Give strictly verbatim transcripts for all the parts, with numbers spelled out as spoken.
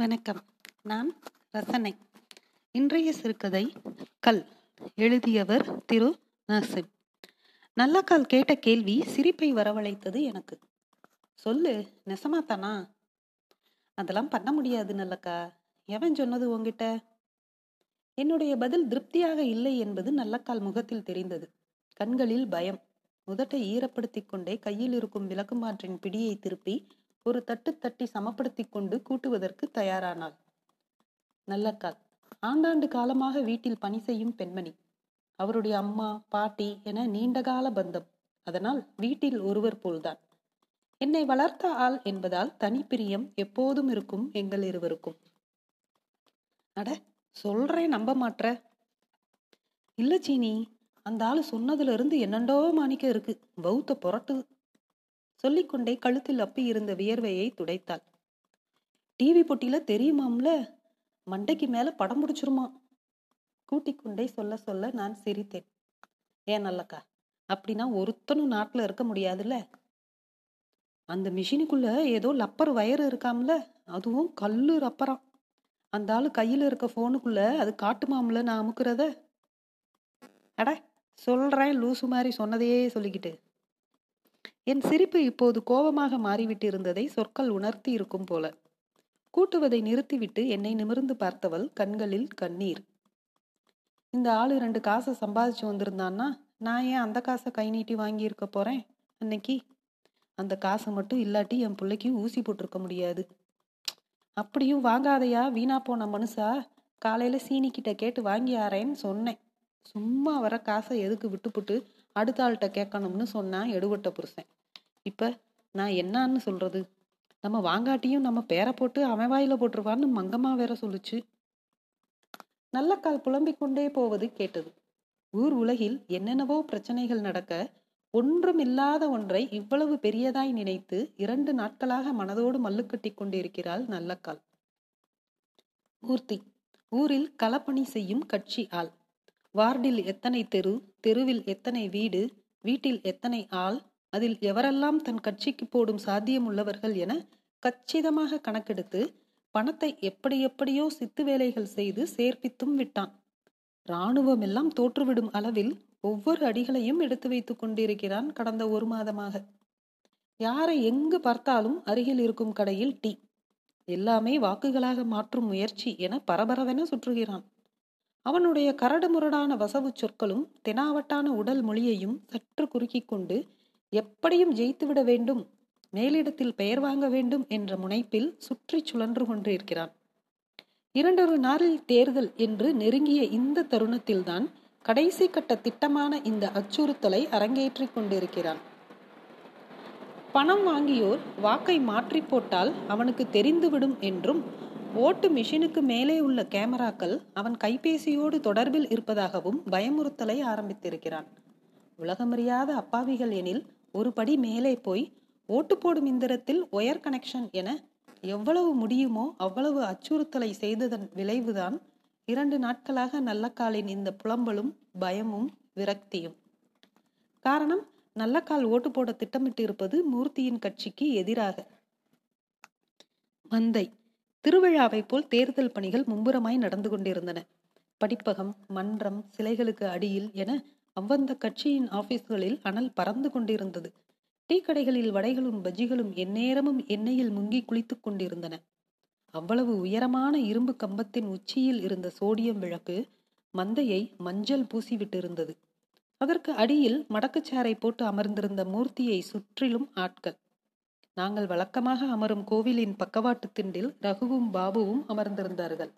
வணக்கம். நான் ரசனை. இன்றைய சிறுகதை கல். எழுதியவர் திரு நரசிம். நல்லக்கால் கேட்ட கேள்வி சிரிப்பை வரவழைத்தது எனக்கு. சொல்லு, நெசமா தானா? அதெல்லாம் பண்ண முடியாது நல்லக்கா. எவன் சொன்னது உங்ககிட்ட? என்னுடைய பதில் திருப்தியாக இல்லை என்பது நல்லக்கால் முகத்தில் தெரிந்தது. கண்களில் பயம். உதட்டை ஈரப்படுத்தி கொண்டே கையில் இருக்கும் விளக்குமாற்றின் பிடியை திருப்பி ஒரு தட்டு தட்டி சமப்படுத்தி கொண்டு கூட்டுவதற்கு தயாரானாள் நல்லக்கால். ஆண்டாண்டு காலமாக வீட்டில் பணி செய்யும் பெண்மணி. அவருடைய அம்மா, பாட்டி என நீண்டகால பந்தம். அதனால் வீட்டில் ஒருவர் போல்தான். என்னை வளர்த்த ஆள் என்பதால் தனிப்பிரியம் எப்போதும் இருக்கும் எங்கள் இருவருக்கும். அட, சொல்றேன் நம்ப மாட்ற. இல்ல சீனி, அந்த ஆள் சொன்னதுல இருந்து என்னண்டோ மாணிக்க இருக்கு, பௌத்த புரட்டு சொல்லிக்கொண்டே கழுத்தில் அப்பி இருந்த வியர்வையை துடைத்தாள். டிவி போட்டியில தெரியுமாம்ல, மண்டைக்கு மேல படம் முடிச்சிருமா. கூட்டிக்கொண்டே சொல்ல சொல்ல நான் சிரித்தேன். ஏன் நல்லக்கா, அப்படின்னா ஒருத்தனும் நாட்டுல இருக்க முடியாதுல்ல. அந்த மிஷினுக்குள்ள ஏதோ லப்பர் வயர் இருக்காம்ல, அதுவும் கல்லு ரப்பராம். அந்த ஆளு கையில இருக்க போனுக்குள்ள அது காட்டுமாம்ல நான் அமுக்குறத. அட சொல்றேன், லூசு மாதிரி சொன்னதையே சொல்லிக்கிட்டு. என் சிரிப்பு இப்போது கோபமாக மாறிவிட்டு இருந்ததை சொற்கள் உணர்த்தி இருக்கும் போல. கூட்டுவதை நிறுத்திவிட்டு என்னை நிமிர்ந்து பார்த்தவள் கண்களில் கண்ணீர். இந்த ஆளு ரெண்டு காசை சம்பாதிச்சு வந்திருந்தான்னா நான் ஏன் அந்த காசை கை நீட்டி வாங்கியிருக்க போறேன்? அன்னைக்கு அந்த காசை மட்டும் இல்லாட்டி என் பிள்ளைக்கு ஊசி போட்டிருக்க முடியாது. அப்படியும் வாங்காதையா வீணா போன மனுஷா, காலையில சீனிக்கிட்ட கேட்டு வாங்கி ஆறேன்னு சொன்னேன். சும்மா வர காசை எதுக்கு விட்டுப்புட்டு அடுத்த ஆள்கிட்ட கேட்கணும்னு சொன்னா எடுபட்ட புருஷன். இப்ப நான் என்னான்னு சொல்றது? நம்ம வாங்காட்டியும் நம்ம பேரை போட்டு அவன் வாயில போட்டுருவான்னு மங்கம்மா வேற சொல்லுச்சு. நல்லக்கால் புலம்பிக் கொண்டே போவது கேட்டது. ஊர் உலகில் என்னென்னவோ பிரச்சனைகள் நடக்க ஒன்றும் இல்லாத ஒன்றை இவ்வளவு பெரியதாய் நினைத்து இரண்டு நாட்களாக மனதோடு மல்லுக்கட்டி கொண்டிருக்கிறாள் நல்லக்கால். மூர்த்தி ஊரில் களப்பணி செய்யும் கட்சி ஆள். வார்டில் எத்தனை தெரு, தெருவில் எத்தனை வீடு, வீட்டில் எத்தனை ஆள், அதில் எவரெல்லாம் தன் கட்சிக்கு போடும் சாத்தியம் உள்ளவர்கள் என கச்சிதமாக கணக்கெடுத்து பணத்தை எப்படி எப்படியோ சித்து வேலைகள் செய்து சேர்ப்பித்தும் விட்டான். இராணுவம் எல்லாம் தோற்றுவிடும் அளவில் ஒவ்வொரு அடிகளையும் எடுத்து வைத்து கொண்டிருக்கிறான் கடந்த ஒரு மாதமாக. யாரை எங்கு பார்த்தாலும் அருகில் இருக்கும் கடையில் டீ. எல்லாமே வாக்குகளாக மாற்றும் முயற்சி என பரபரவென சுற்றுகிறான். அவனுடைய கரடுமுரடான வசவு சொற்களும் தெனாவட்டான உடல் மொழியையும் சற்று குறுக்கி கொண்டு எப்படியும் ஜெயித்துவிட வேண்டும், மேலிடத்தில் பெயர் வாங்க வேண்டும் என்ற முனைப்பில் சுற்றி சுழன்று கொண்டிருக்கிறான். இரண்டொரு நாளில் தேர்தல் என்று நெருங்கிய இந்த தருணத்தில்தான் கடைசி கட்ட திட்டமான இந்த அச்சுறுத்தலை அரங்கேற்றிக் கொண்டிருக்கிறான். பணம் வாங்கியோர் வாக்கை மாற்றி போட்டால் அவனுக்கு தெரிந்துவிடும் என்றும் ஓட்டு மிஷினுக்கு மேலே உள்ள கேமராக்கள் அவன் கைபேசியோடு தொடர்பில் இருப்பதாகவும் பயமுறுத்தலை ஆரம்பித்திருக்கிறான். உலகமறியாத அப்பாவிகள் எனில் ஒரு படி மேலே போய் ஓட்டு போடும் இந்திரத்தில் ஒயர் கனெக்ஷன் என எவ்வளவு முடியுமோ அவ்வளவு அச்சுறுத்தலை செய்ததன் விளைவுதான் இரண்டு நாட்களாக நல்லக்காலின் இந்த புலம்பலும் பயமும் விரக்தியும். காரணம், நல்லக்கால் ஓட்டு போட திட்டமிட்டு இருப்பது மூர்த்தியின் கட்சிக்கு எதிராக. மந்தை திருவிழாவை போல் தேர்தல் பணிகள் மும்புறமாய் நடந்து கொண்டிருந்தன. படிப்பகம், மன்றம், சிலைகளுக்கு அடியில் என அவ்வந்த கட்சியின் ஆபீஸ்களில் அனல் பறந்து கொண்டிருந்தது. டீ கடைகளில் வடைகளும் பஜ்ஜிகளும் எந்நேரமும் எண்ணெயில் முங்கி குளித்து கொண்டிருந்தன. அவ்வளவு உயரமான இரும்பு கம்பத்தின் உச்சியில் இருந்த சோடியம் விளக்கு மந்தையை மஞ்சள் பூசிவிட்டிருந்தது. அதற்கு அடியில் மடக்குச்சாரை போட்டு அமர்ந்திருந்த மூர்த்தியை சுற்றிலும் ஆட்கள். நாங்கள் வழக்கமாக அமரும் கோவிலின் பக்கவாட்டு திண்டில் ரகுவும் பாபுவும் அமர்ந்திருந்தார்கள்.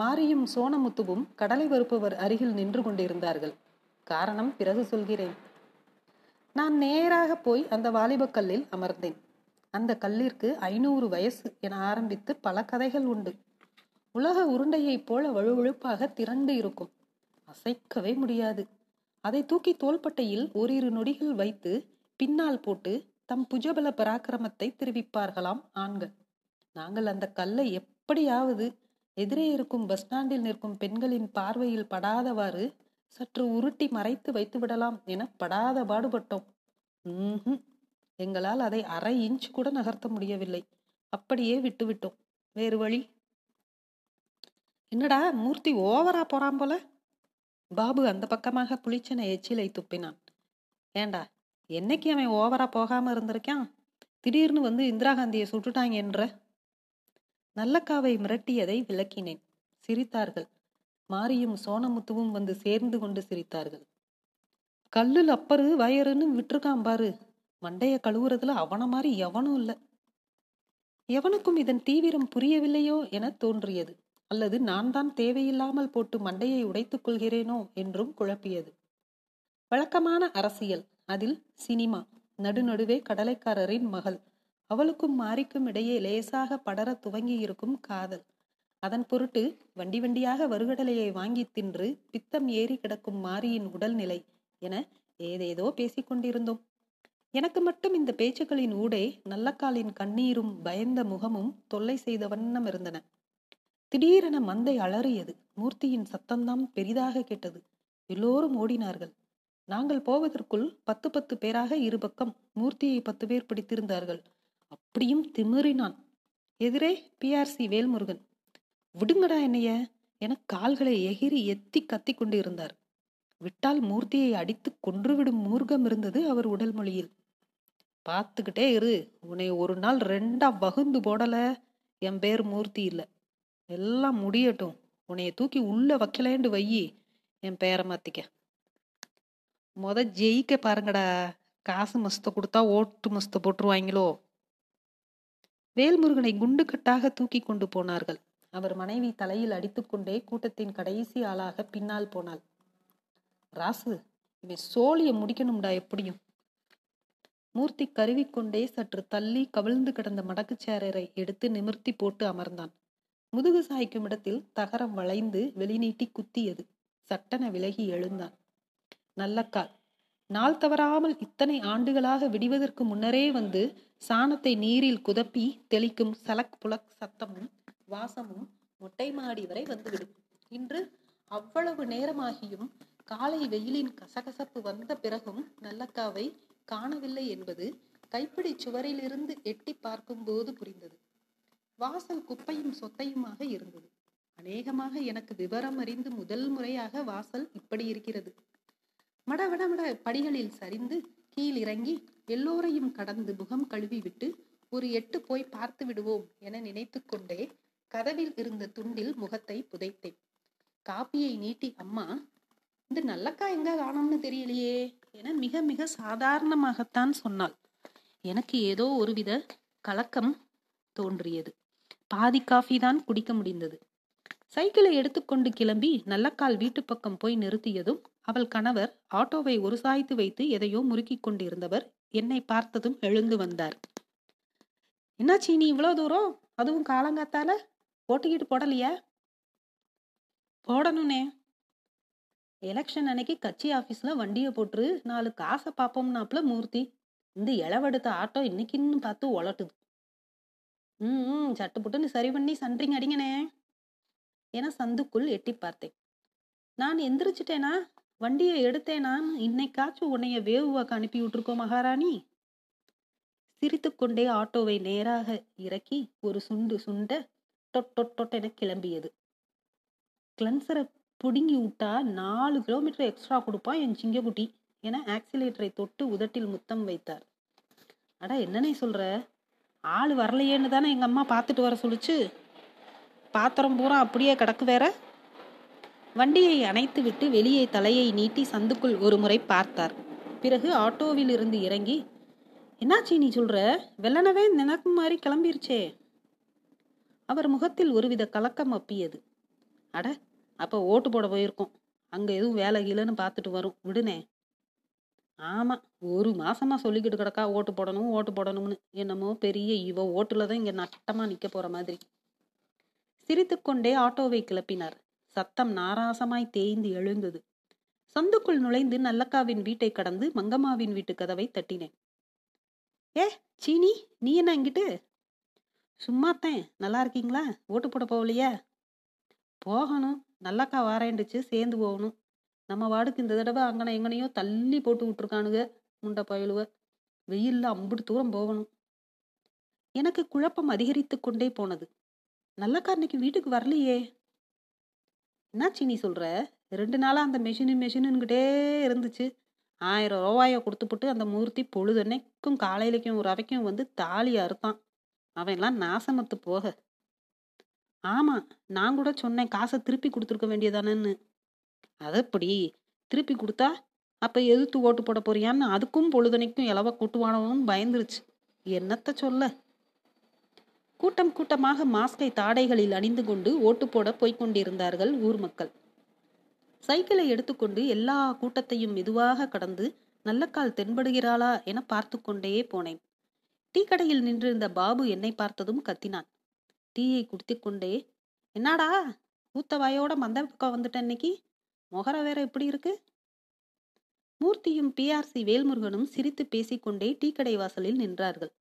மாரியும் சோனமுத்துவும் கடலை வறுப்பவர் அருகில் நின்று கொண்டிருந்தார்கள். காரணம் பிறகு சொல்கிறேன். நான் நேராக போய் அந்த வாலிப கல்லில் அமர்ந்தேன். அந்த கல்லிற்கு ஐநூறு வயசு என ஆரம்பித்து பல கதைகள் உண்டு. உலக உருண்டையைப் போல வலுவழுப்பாக திரண்டு இருக்கும். அசைக்கவே முடியாது. அதை தூக்கி தோள்பட்டையில் ஓரிரு நொடிகள் வைத்து பின்னால் போட்டு தம் புஜபல பராக்கிரமத்தை தெரிவிப்பார்களாம் ஆண்கள். நாங்கள் அந்த கல்லை எப்படியாவது எதிரே இருக்கும் பஸ் ஸ்டாண்டில் நிற்கும் பெண்களின் பார்வையில் படாதவாறு சற்று உருட்டி மறைத்து வைத்து விடலாம் என படாத பாடுபட்டோம். ம், எங்களால் அதை அரை இன்ச் கூட நகர்த்த முடியவில்லை. அப்படியே விட்டுவிட்டோம். வேறு வழி. என்னடா மூர்த்தி ஓவரா போறான் போல. பாபு அந்த பக்கமாக புளிச்சனை எச்சிலை துப்பினான். ஏண்டா, என்னைக்கு அவன் ஓவரா போகாம இருந்திருக்கான்? திடீர்னு வந்து இந்திரா காந்தியை சுட்டுட்டாங்க என்ற நல்லக்காவை மிரட்டியதை விளக்கினேன். சிரித்தார்கள். மாரியும் சோனமுத்துவும் வந்து சேர்ந்து கொண்டு சிரித்தார்கள். கல்லில் அப்பரு வயறுன்னு விட்டுருக்கான் பாரு, மண்டைய கழுவுறதுல அவன மாதிரி எவனும் இல்லை. எவனுக்கும் இதன் தீவிரம் புரியவில்லையோ என தோன்றியது. அல்லது நான் தான் தேவையில்லாமல் போட்டு மண்டையை உடைத்துக் கொள்கிறேனோ என்றும் குழப்பியது. வழக்கமான அரசியல், அதில் சினிமா, நடுநடுவே கடலைக்காரரின் மகள், அவளுக்கும் மாரிக்கும் இடையே லேசாக படர துவங்கி இருக்கும் காதல். அதன் பொருட்டு வண்டி வண்டியாக வறுகடலையை வாங்கி தின்று பித்தம் ஏறி கிடக்கும் மாரியின் உடல்நிலை என ஏதேதோ பேசிக்கொண்டிருந்தோம். எனக்கு மட்டும் இந்த பேச்சுக்களின் ஊடே நல்லக்காலின் கண்ணீரும் பயந்த முகமும் தொல்லை செய்த வண்ணம் இருந்தன. திடீரென மந்தை அலறியது. மூர்த்தியின் சத்தம்தான் பெரிதாக கேட்டது. எல்லோரும் ஓடினார்கள். நாங்கள் போவதற்குள் பத்து பத்து பேராக இருபக்கம் மூர்த்தியை பத்து பேர் பிடித்திருந்தார்கள். அப்படியும் திமிறினான். எதிரே பிஆர்சி வேல்முருகன், விடுங்கடா என்னைய என கால்களை எகிரி எத்தி கத்தி கொண்டு இருந்தார். விட்டால் மூர்த்தியை அடித்து கொன்றுவிடும் மூர்க்கம் இருந்தது அவர் உடல் மொழியில். பார்த்துக்கிட்டே இரு, உன்னை ஒரு நாள் ரெண்டா வகுந்து போடல, என் பேர் மூர்த்தி இல்லை, எல்லாம் முடியட்டும், உன்னைய தூக்கி உள்ள வைக்கலேண்டு வையி, என் பேரை மாத்திக்க, மொத ஜெயிக்க பாருங்கடா, காசு மஸ்த கொடுத்தா ஓட்டு மஸ்த போட்டுருவாங்களோ. வேல்முருகனை குண்டுக்கட்டாக தூக்கி கொண்டு போனார்கள். அவர் மனைவி தலையில் அடித்துக்கொண்டே கூட்டத்தின் கடைசி ஆளாக பின்னால் போனாள். ராசு, இவன் சோழிய முடிக்கணும்டா எப்படியும். மூர்த்தி கருவிக்கொண்டே சற்று தள்ளி கவிழ்ந்து கிடந்த மடக்குச்சேரரை எடுத்து நிமிர்த்தி போட்டு அமர்ந்தான். முதுகு சாய்க்கும் இடத்தில் தகரம் வளைந்து வெளிநீட்டி குத்தியது. சட்டன விலகி எழுந்தான் நல்லக்கால். நாள் தவறாமல் இத்தனை ஆண்டுகளாக விடுவதற்கு முன்னரே வந்து சாணத்தை நீரில் குதப்பி தெளிக்கும் சலக் புலக் சத்தமும் வாசமும் மொட்டை மாடி வரை வந்துவிடும். இன்று அவ்வளவு நேரமாகியும் காலை வெயிலின் கசகசப்பு வந்த பிறகும் நல்லக்காவை காணவில்லை என்பது கைப்பிடி சுவரிலிருந்து எட்டி பார்க்கும் போது புரிந்தது. வாசல் குப்பையும் சொத்தையுமாக இருந்தது. அநேகமாக எனக்கு விவரம் அறிந்து முதல் முறையாக வாசல் இப்படி இருக்கிறது. மடவிடமட படிகளில் சரிந்து கீழிறங்கி எல்லோரையும் கடந்து முகம் கழுவி விட்டு ஒரு எட்டு போய் பார்த்து விடுவோம் என நினைத்து கொண்டே கதவில் இருந்த துண்டில் முகத்தை புதைத்தேன். காப்பியை நீட்டி, அம்மா, இந்த நல்லக்கா எங்க காணோம்னு தெரியலையே என மிக மிக சாதாரணமாகத்தான் சொன்னாள். எனக்கு ஏதோ ஒருவித கலக்கம் தோன்றியது. பாதி காஃபி தான் குடிக்க முடிந்தது. சைக்கிளை எடுத்துக்கொண்டு கிளம்பி நல்லக்கால் வீட்டு பக்கம் போய் நிறுத்தியதும் அவள் கணவர் ஆட்டோவை ஒரு சாய்த்து வைத்து எதையோ முறுக்கி கொண்டிருந்தவர் என்னை பார்த்ததும் எழுந்து வந்தார். என்னாச்சி நீ இவ்வளோ தூரம், அதுவும் காலங்காத்தால? ஓட்டுக்கிட்டு போடலையா? போடணும்னே, எலெக்ஷன் அன்னைக்கு கட்சி ஆஃபீஸில் வண்டியை போட்டு நாலு காசை பார்ப்போம்னாப்புல மூர்த்தி. இந்த இளவெடுத்த ஆட்டோ இன்னைக்குன்னு பார்த்து ஒலட்டுது. ம் ம் சட்டுப்புட்டுன்னு சரி பண்ணி சன்றிங் அடிங்கனே என சந்துக்குள் எட்டி பார்த்தேன். நான் எந்திரிச்சிட்டேனா, வண்டியை எடுத்தேனா, இன்னைக்காச்சும் உன்னைய வேவுவாக்கு அனுப்பி விட்டுருக்கோம் மகாராணி. சிரித்து கொண்டே ஆட்டோவை நேராக இறக்கி ஒரு சுண்டு சுண்ட டொட் டொட் டொட் என கிளம்பியது. கிளன்சரை பிடுங்கி விட்டா நாலு கிலோமீட்டர் எக்ஸ்ட்ரா கொடுப்பான் என் சிங்கக்குட்டி என ஆக்சிலேட்டரை தொட்டு உதட்டில் முத்தம் வைத்தார். அடா, என்னன்னே சொல்ற, ஆள் வரலையேன்னு தானே எங்கள் அம்மா பார்த்துட்டு வர சொல்லிச்சு. பாத்திரம் பூரா அப்படியே கிடக்கு வேற. வண்டியை அணைத்து விட்டு வெளியே தலையை நீட்டி சந்துக்குள் ஒரு முறை பார்த்தார். பிறகு ஆட்டோவில் இருந்து இறங்கி, என்னாச்சி நீ சொல்ற, வெள்ளனவே நினைக்கும் மாதிரி கிளம்பிருச்சே. அவர் முகத்தில் ஒருவித கலக்கம் அப்பியது. அட, அப்போ ஓட்டு போட போயிருக்கோம், அங்கே எதுவும் வேலை இல்லைன்னு பார்த்துட்டு வரும், விடுனே. ஆமாம், ஒரு மாசமா சொல்லிக்கிட்டு கிடக்கா ஓட்டு போடணும் ஓட்டு போடணும்னு. என்னமோ பெரிய இவ ஓட்டுல தான் இங்கே நட்டமாக நிற்க போகிற மாதிரி. சிரித்து கொண்டே ஆட்டோவை கிளப்பினார். சத்தம் நாராசமாய் தேய்ந்து எழுந்தது. சந்துக்குள் நுழைந்து நல்லக்காவின் வீட்டை கடந்து மங்கம்மாவின் வீட்டு கதவை தட்டினேன். ஏ சீனி, நீ என்ன இங்கிட்டு? சும்மாத்தேன், நல்லா இருக்கீங்களா? ஓட்டு போட போகலையா? போகணும், நல்லக்கா வாரேண்டுச்சு, சேர்ந்து போகணும். நம்ம வாடுக்கு இந்த தடவை அங்கனை எங்கனையோ தள்ளி போட்டு விட்டுருக்கானுங்க முண்டை பயலுவ. வெயிலில் அம்புட்டு தூரம் போகணும். எனக்கு குழப்பம் அதிகரித்து கொண்டே போனது. நல்லக்காரனுக்கு வீட்டுக்கு வரலையே. என்னாச்சு நீ சொல்கிற? ரெண்டு நாளாக அந்த மெஷினு மெஷினுங்கிட்டே இருந்துச்சு. ஆயிரம் ரூபாயை கொடுத்துப்புட்டு அந்த மூர்த்தி பொழுதுனைக்கும் காலையிலைக்கும் ஒரு அவைக்கும் வந்து தாலி அறுத்தான். அவன்லாம் நாசமத்து போக. ஆமாம், நான் கூட சொன்னேன் காசை திருப்பி கொடுத்துருக்க வேண்டியதானேன்னு. அதப்படி திருப்பி கொடுத்தா அப்போ எதிர்த்து ஓட்டு போட போறியான்னு அதுக்கும் பொழுதுனைக்கும் இலவ கூட்டுவானவனும் பயந்துருச்சு. என்னத்த சொல்ல? கூட்டம் கூட்டமாக மாஸ்கை தாடைகளில் அணிந்து கொண்டு ஓட்டு போட போய்கொண்டிருந்தார்கள் ஊர் மக்கள். சைக்கிளை எடுத்துக்கொண்டு எல்லா கூட்டத்தையும் மெதுவாக கடந்து நல்லக்கால் தென்படுகிறாளா என பார்த்து கொண்டே போனேன். டீ கடையில் நின்றிருந்த பாபு என்னை பார்த்ததும் கத்தினான். டீயை குடித்து கொண்டே, என்னடா ஊத்தவாயோட மந்த பக்கம் வந்துட்டேன், இன்னைக்கு முகர வேற எப்படி இருக்கு? மூர்த்தியும் பிஆர்சி வேல்முருகனும் சிரித்து பேசிக்கொண்டே டீ கடை வாசலில் நின்றார்கள்.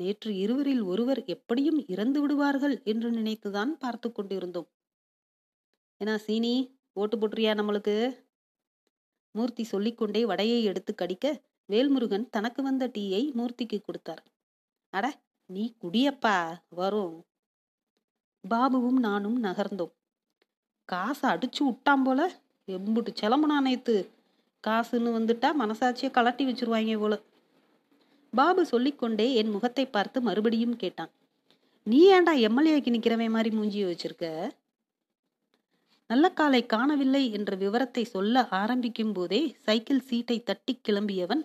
நேற்று இருவரில் ஒருவர் எப்படியும் இறந்து விடுவார்கள் என்று நினைத்துதான் பார்த்து கொண்டிருந்தோம். ஏன்னா சீனி ஓட்டு போட்டுறியா நம்மளுக்கு? மூர்த்தி சொல்லிக்கொண்டே வடையை எடுத்து கடிக்க வேல்முருகன் தனக்கு வந்த டீயை மூர்த்திக்கு கொடுத்தார். அட நீ குடியப்பா, வரும். பாபுவும் நானும் நகர்ந்தோம். காசை அடிச்சு விட்டான் போல, எம்புட்டு செலமுனா நேத்து. காசுன்னு வந்துட்டா மனசாட்சியை கலட்டி வச்சிருவாங்க போல. பாபு சொல்லிக்கொண்டே என் முகத்தை பார்த்து மறுபடியும் கேட்டான். நீ ஏண்டா எம்எல்ஏக்கு நிற்கிறவன் மாதிரி மூஞ்சியை வச்சிருக்க? நல்லக்காலை காணவில்லை என்ற விவரத்தை சொல்ல ஆரம்பிக்கும் போதே சைக்கிள் சீட்டை தட்டி கிளம்பியவன்,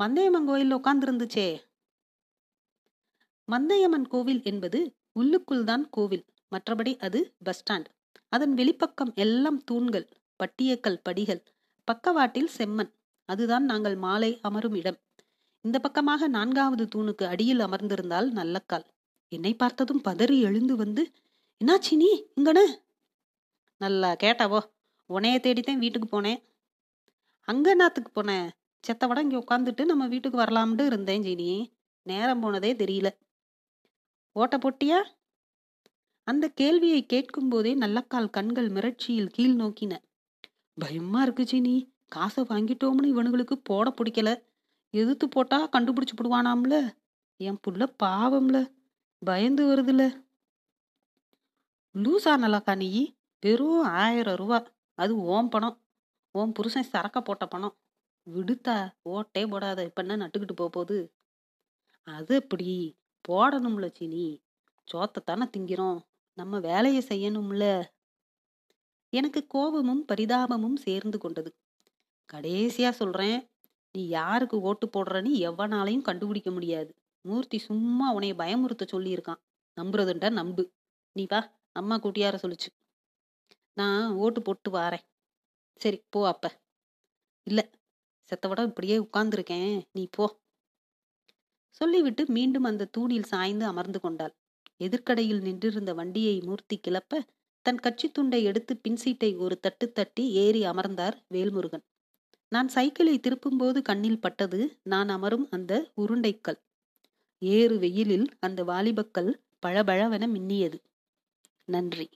மந்தேமன் கோயில் உட்கார்ந்திருந்துச்சே. மந்தேமன் கோவில் என்பது உள்ளுக்குள் தான் கோவில், மற்றபடி அது பஸ் ஸ்டாண்ட். அதன் வெளிப்பக்கம் எல்லாம் தூண்கள், பட்டியக்கல் படிகள், பக்கவாட்டில் செம்மன். அதுதான் நாங்கள் மாலை அமரும் இடம். இந்த பக்கமாக நான்காவது தூணுக்கு அடியில் அமர்ந்திருந்தால் நல்லக்கால். என்னை பார்த்ததும் பதறி எழுந்து வந்து, என்னாச்சி நீ இங்கன்னு? நல்லா கேட்டாவோ, உனைய தேடித்தான் வீட்டுக்கு போனேன். அங்கே நாத்துக்கு போனேன், செத்தவடம் இங்கே உட்காந்துட்டு நம்ம வீட்டுக்கு வரலாம்னு இருந்தேன் ஜீனி. நேரம் போனதே தெரியல. ஓட்ட போட்டியா? அந்த கேள்வியை கேட்கும் போதே நல்லக்கால் கண்கள் மிரட்சியில் கீழ் நோக்கின. பயமா இருக்குச்சு நீ, காசை வாங்கிட்டோம்னு இவனுங்களுக்கு போட பிடிக்கல. எதிர்த்து போட்டா கண்டுபிடிச்சு போடுவானாம்ல. என் புள்ள பாவம்ல, பயந்து வருதுல. லூசா நல்லக்கா நீ? வெறும் ஆயிரம் ரூபா, அது ஓம் பணம், ஓம் புருஷன் சரக்க போட்ட பணம். விடுத்தா ஓட்டே போடாத, இப்ப என்ன நட்டுக்கிட்டு போகுது? அது எப்படி போடணும்ல சீனி, சோத்தத்தானே திங்கிறோம், நம்ம வேலையை செய்யணும்ல. எனக்கு கோபமும் பரிதாபமும் சேர்ந்து கொண்டது. கடைசியா சொல்றேன், நீ யாருக்கு ஓட்டு போடுறன்னு எவ்வளனாலையும் கண்டுபிடிக்க முடியாது. மூர்த்தி சும்மா உனைய பயமுறுத்த சொல்லியிருக்கான். நம்புறதுண்டா நம்பு. நீ வா, அம்மா கூட்டியார சொல்லிச்சு. நான் ஓட்டு போட்டு வாரேன். சரி போ. அப்ப இல்ல, செத்தவடம் இப்படியே உட்கார்ந்துருக்கேன், நீ போ சொல்லிவிட்டு மீண்டும் அந்த தூணில் சாய்ந்து அமர்ந்து கொண்டாள். எதிர்க்கடையில் நின்றிருந்த வண்டியை மூர்த்தி கிளப்ப தன் கட்சி துண்டை எடுத்து பின்சீட்டை ஒரு தட்டு தட்டி ஏறி அமர்ந்தார் வேல்முருகன். நான் சைக்கிளை திருப்பும்போது கண்ணில் பட்டது நான் அமரும் அந்த உருண்டைக்கல். ஏறு வெயிலில் அந்த வாலிபக்கல் பழபழவென மின்னியது. நன்றி.